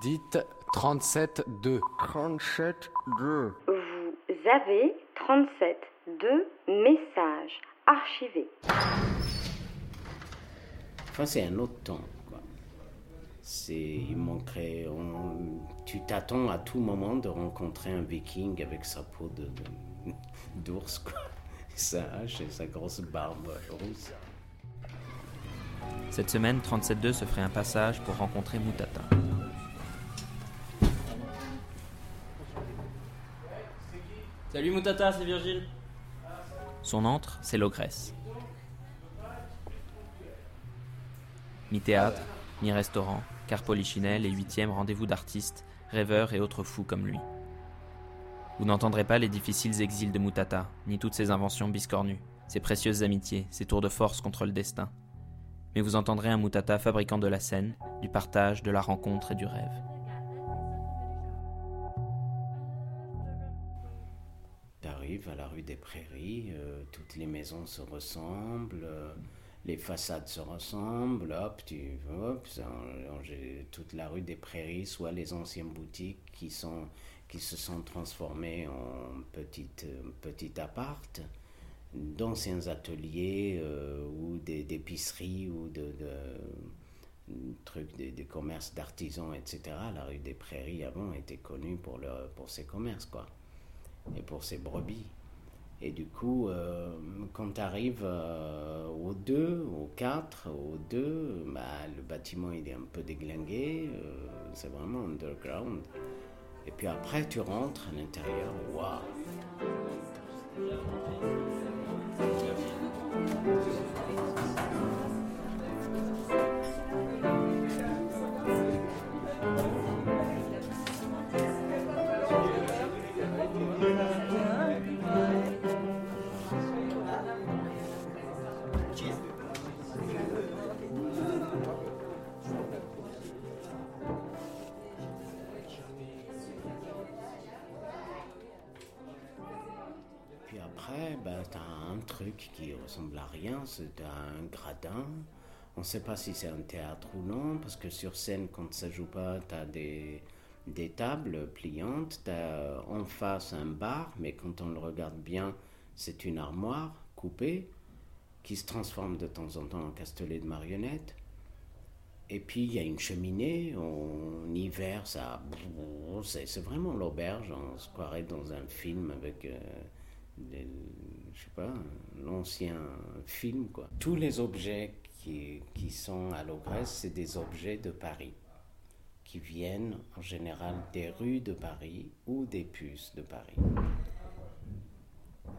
Dites 37-2. 37-2. Vous avez 37-2 messages archivés. Enfin, c'est un autre temps, quoi. Il manquerait... Tu t'attends à tout moment de rencontrer un viking avec sa peau d'ours, quoi. Sa hache et sa grosse barbe rousse. Cette semaine, 37-2 se ferait un passage pour rencontrer Mutata. Salut Mutata, c'est Virgile. Son antre, c'est l'Ogresse. Mi-théâtre, mi-restaurant, car Polichinelle et 8e rendez-vous d'artistes, rêveurs et autres fous comme lui. Vous n'entendrez pas les difficiles exils de Mutata, ni toutes ses inventions biscornues, ses précieuses amitiés, ses tours de force contre le destin. Mais vous entendrez un Mutata fabricant de la scène, du partage, de la rencontre et du rêve. T'arrives à la rue des Prairies, toutes les maisons se ressemblent, les façades se ressemblent, toute la rue des Prairies, soit les anciennes boutiques qui se sont transformées en petits appartes, d'anciens ateliers ou des épiceries ou des commerces d'artisans, etc. La rue des Prairies avant était connue pour ses commerces, quoi, et pour ses brebis. Et du coup, quand tu arrives au 2, au 4, au 2, bah, le bâtiment il est un peu déglingué, c'est vraiment underground. Et puis après, tu rentres à l'intérieur, waouh! Qui ressemble à rien, c'est un gradin. On ne sait pas si c'est un théâtre ou non, parce que sur scène, quand ça ne joue pas, tu as des tables pliantes, tu as en face un bar, mais quand on le regarde bien, c'est une armoire coupée qui se transforme de temps en temps en castelet de marionnettes. Et puis il y a une cheminée, en hiver, ça. C'est vraiment l'auberge, on se croirait dans un film avec. Je sais pas, l'ancien film, quoi. Tous les objets qui sont à l'Ogresse, c'est des objets de Paris, qui viennent en général des rues de Paris ou des puces de Paris.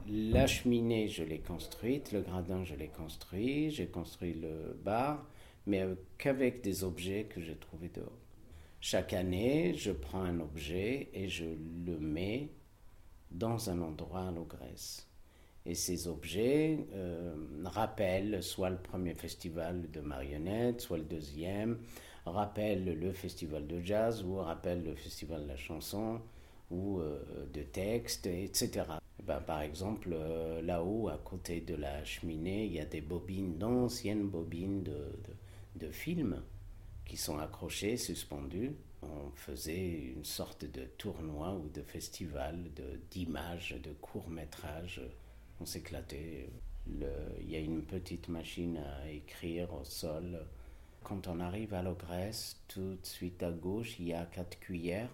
La cheminée, je l'ai construite, le gradin, je l'ai construit, j'ai construit le bar, mais qu'avec des objets que j'ai trouvés dehors. Chaque année, je prends un objet et je le mets dans un endroit à l'Ogresse. Et ces objets rappellent soit le premier festival de marionnettes, soit le deuxième, rappellent le festival de jazz, ou rappellent le festival de la chanson, ou de texte, etc. Ben, par exemple, là-haut, à côté de la cheminée, il y a des bobines, d'anciennes bobines de films, qui sont accrochées, suspendues. On faisait une sorte de tournoi ou de festival d'images, de courts-métrages. On s'éclatait. Il y a une petite machine à écrire au sol. Quand on arrive à l'Ogresse, tout de suite à gauche, il y a 4 cuillères.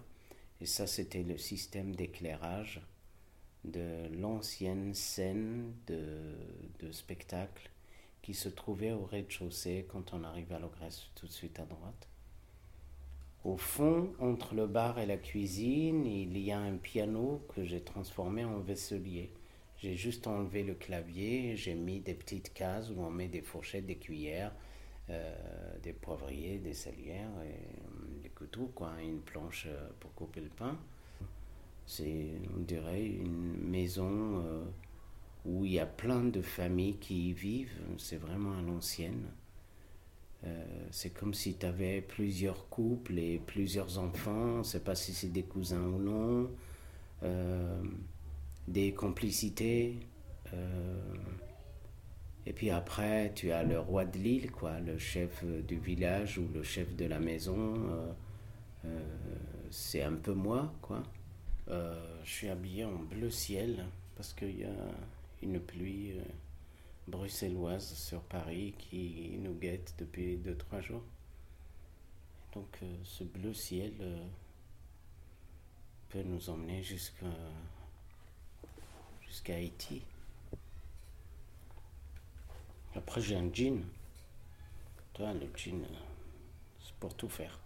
Et ça, c'était le système d'éclairage de l'ancienne scène de spectacle qui se trouvait au rez-de-chaussée quand on arrive à l'Ogresse, tout de suite à droite. Au fond, entre le bar et la cuisine, il y a un piano que j'ai transformé en vaisselier. J'ai juste enlevé le clavier, j'ai mis des petites cases où on met des fourchettes, des cuillères, des poivriers, des salières, et des couteaux, quoi, une planche pour couper le pain. C'est, on dirait, une maison où il y a plein de familles qui y vivent, c'est vraiment à l'ancienne. C'est comme si tu avais plusieurs couples et plusieurs enfants, on ne sait pas si c'est des cousins ou non, des complicités. Et puis après, tu as le roi de l'île, quoi, le chef du village ou le chef de la maison, c'est un peu moi, quoi. Je suis habillé en bleu ciel parce qu'il y a une pluie bruxelloise sur Paris qui nous guette depuis 2-3 jours. Donc ce bleu ciel peut nous emmener jusqu'à Haïti. Après j'ai un jean. Toi, le jean, c'est pour tout faire.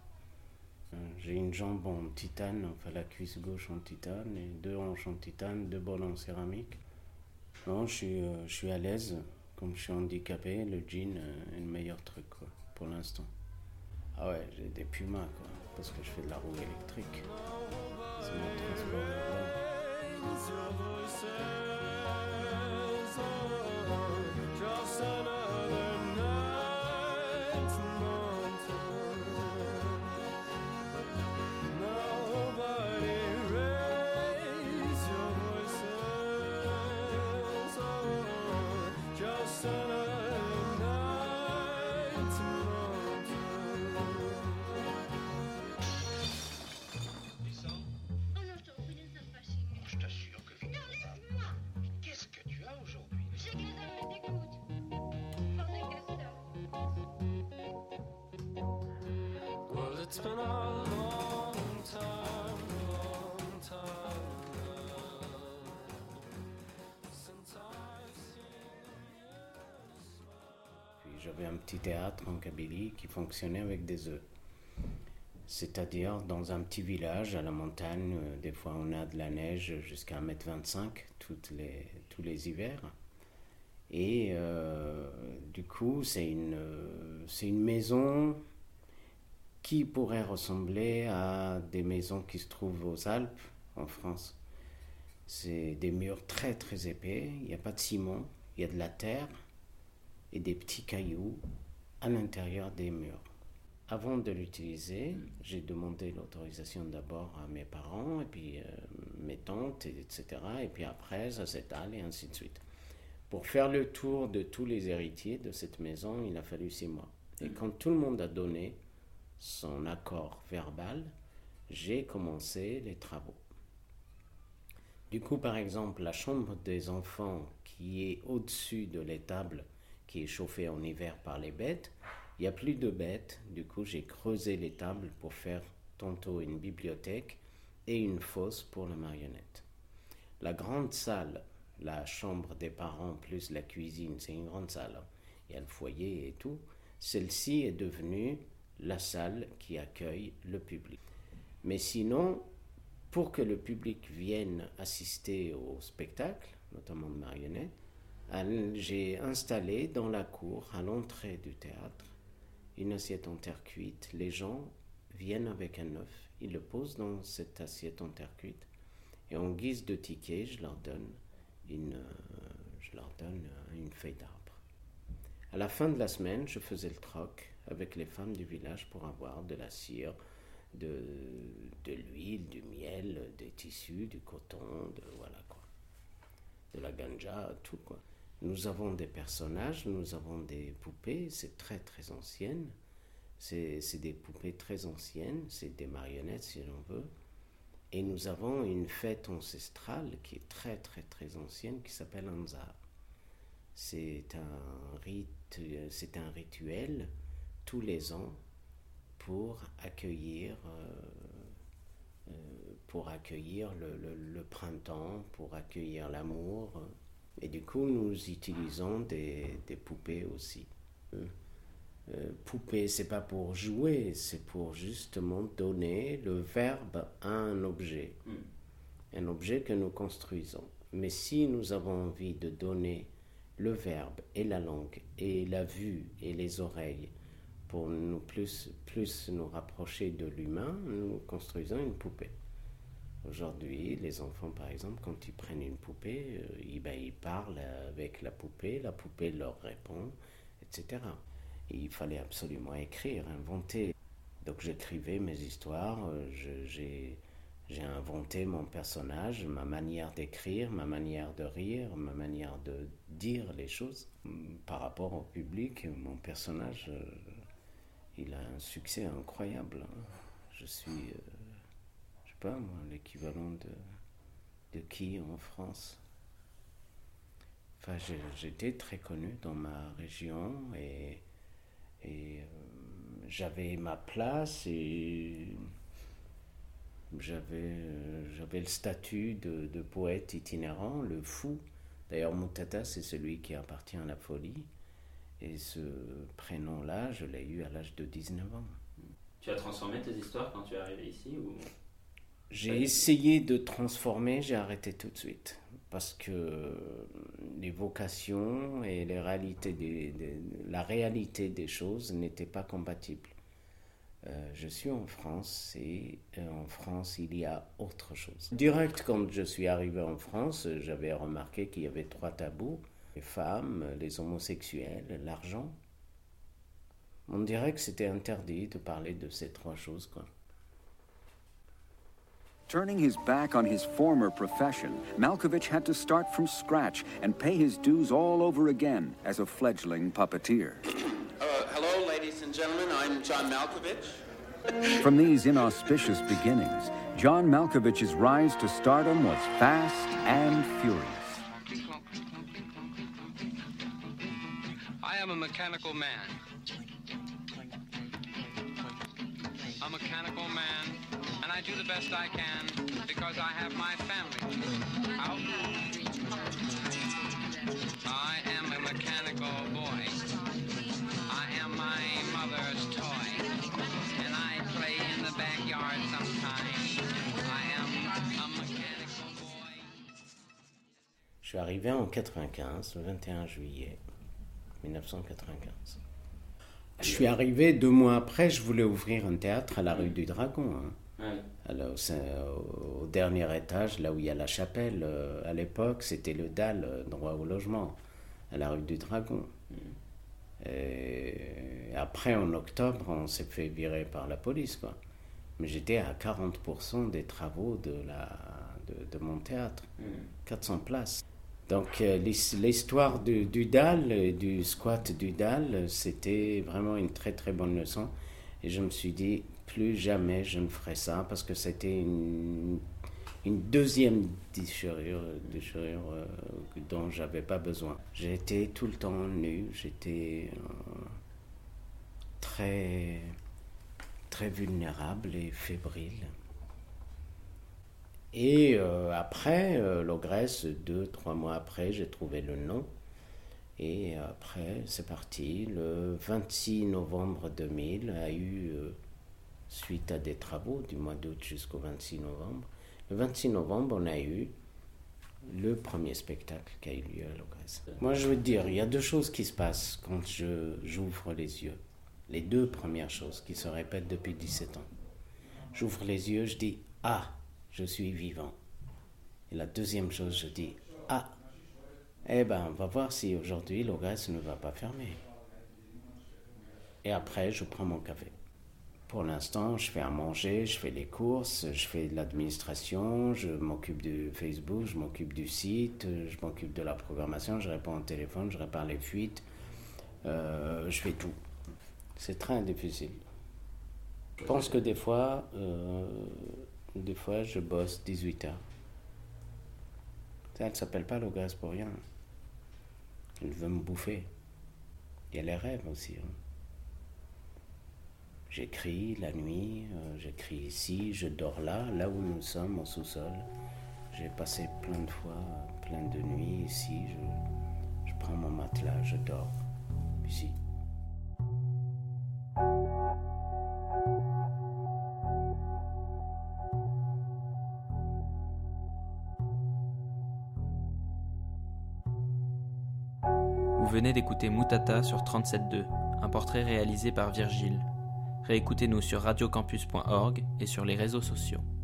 J'ai une jambe en titane, enfin la cuisse gauche en titane, et 2 hanches en titane, 2 bols en céramique. Non, je suis à l'aise. Comme je suis handicapé, le jean est le meilleur truc, quoi, pour l'instant. Ah ouais, j'ai des pumas, quoi, parce que je fais de la roue électrique. C'est mon transport. J'avais un petit théâtre en Kabylie qui fonctionnait avec des œufs. C'est-à-dire dans un petit village à la montagne, des fois on a de la neige jusqu'à 1m25 tous les hivers. Et du coup c'est une maison qui pourrait ressembler à des maisons qui se trouvent aux Alpes en France. C'est des murs très très épais, il n'y a pas de ciment, il y a de la terre et des petits cailloux à l'intérieur des murs. Avant de l'utiliser, j'ai demandé l'autorisation d'abord à mes parents, et puis mes tantes, etc. Et puis après, ça s'étale, et ainsi de suite. Pour faire le tour de tous les héritiers de cette maison, il a fallu 6 mois. Et quand tout le monde a donné son accord verbal, j'ai commencé les travaux. Du coup, par exemple, la chambre des enfants qui est au-dessus de l'étable qui est chauffé en hiver par les bêtes. Il n'y a plus de bêtes, du coup j'ai creusé les tables pour faire tantôt une bibliothèque et une fosse pour la marionnette. La grande salle, la chambre des parents plus la cuisine, c'est une grande salle. Il y a le foyer et tout. Celle-ci est devenue la salle qui accueille le public. Mais sinon, pour que le public vienne assister au spectacle, notamment de marionnettes, j'ai installé dans la cour, à l'entrée du théâtre, une assiette en terre cuite. Les gens viennent avec un œuf, ils le posent dans cette assiette en terre cuite et en guise de ticket, je leur donne une feuille d'arbre. À la fin de la semaine, je faisais le troc avec les femmes du village pour avoir de la cire, de l'huile, du miel, des tissus, du coton, de la ganja, tout quoi. Nous avons des personnages, nous avons des poupées, c'est très très ancienne. C'est des poupées très anciennes, c'est des marionnettes si l'on veut. Et nous avons une fête ancestrale qui est très très très ancienne qui s'appelle Anza. C'est un rituel tous les ans pour accueillir le printemps, pour accueillir l'amour. Et du coup, nous utilisons des poupées aussi. Poupée, c'est pas pour jouer, c'est pour justement donner le verbe à un objet. Un objet que nous construisons. Mais si nous avons envie de donner le verbe et la langue et la vue et les oreilles pour nous plus nous rapprocher de l'humain, nous construisons une poupée. Aujourd'hui, les enfants, par exemple, quand ils prennent une poupée, ils parlent avec la poupée leur répond, etc. Et il fallait absolument écrire, inventer. Donc j'écrivais mes histoires, j'ai inventé mon personnage, ma manière d'écrire, ma manière de rire, ma manière de dire les choses. Par rapport au public, mon personnage, il a un succès incroyable. je suis, je sais pas moi, l'équivalent de qui en France. Enfin, j'étais très connu dans ma région et j'avais ma place et j'avais le statut de poète itinérant, le fou. D'ailleurs, Mutata, c'est celui qui appartient à la folie. Et ce prénom-là, je l'ai eu à l'âge de 19 ans. Tu as transformé tes histoires quand tu es arrivé ici ou... J'ai essayé de transformer, j'ai arrêté tout de suite. Parce que les vocations et les réalités la réalité des choses n'étaient pas compatibles. Je suis en France et en France, il y a autre chose. Direct, quand je suis arrivé en France, j'avais remarqué qu'il y avait 3 tabous. Les femmes, les homosexuels, l'argent. On dirait que c'était interdit de parler de ces 3 choses, quoi. Turning his back on his former profession, Malkovich had to start from scratch and pay his dues all over again as a fledgling puppeteer. Hello, ladies and gentlemen, I'm John Malkovich. From these inauspicious beginnings, John Malkovich's rise to stardom was fast and furious. I am a mechanical man. A mechanical man. And I do the best I can because I have my family. Out. I am a mechanical boy. I am my mother's toy. And I play in the backyard sometimes. I am a mechanical boy. Je suis arrivé en 95, le 21 juillet 1995. Je suis arrivé 2 mois après, je voulais ouvrir un théâtre à la rue du Dragon. Alors, au dernier étage, là où il y a la chapelle, à l'époque, c'était le DAL, droit au logement, à la rue du Dragon. Et après, en octobre, on s'est fait virer par la police, quoi. Mais j'étais à 40% des travaux de mon théâtre, 400 places. Donc l'histoire du DAL, du squat du DAL, c'était vraiment une très très bonne leçon. Et je me suis dit, plus jamais je ne ferai ça, parce que c'était une deuxième déchirure dont je n'avais pas besoin. J'étais tout le temps nu, j'étais très, très vulnérable et fébrile. Et après, l'Ogresse, 2-3 mois après, j'ai trouvé le nom. Et après, c'est parti. Le 26 novembre 2000 a eu, suite à des travaux du mois d'août jusqu'au 26 novembre, le 26 novembre, on a eu le premier spectacle qui a eu lieu à l'Ogresse. Moi, je veux dire, il y a 2 choses qui se passent quand j'ouvre les yeux. Les 2 premières choses qui se répètent depuis 17 ans. J'ouvre les yeux, je dis « Ah !» Je suis vivant. Et la deuxième chose, je dis, ah, eh ben, on va voir si aujourd'hui l'Ogresse ne va pas fermer. Et après, je prends mon café. Pour l'instant, je fais à manger, je fais les courses, je fais de l'administration, je m'occupe du Facebook, je m'occupe du site, je m'occupe de la programmation, je réponds au téléphone, je répare les fuites, je fais tout. C'est très difficile. Je pense que des fois, je bosse 18 heures. Ça, elle ne s'appelle pas l'Ogresse pour rien. Elle veut me bouffer. Il y a les rêves aussi. J'écris la nuit, j'écris ici, je dors là où nous sommes, au sous-sol. J'ai passé plein de fois, plein de nuits ici. Je prends mon matelas, je dors ici. Vous venez d'écouter Mutata sur 37.2, un portrait réalisé par Virgile. Réécoutez-nous sur radiocampus.org et sur les réseaux sociaux.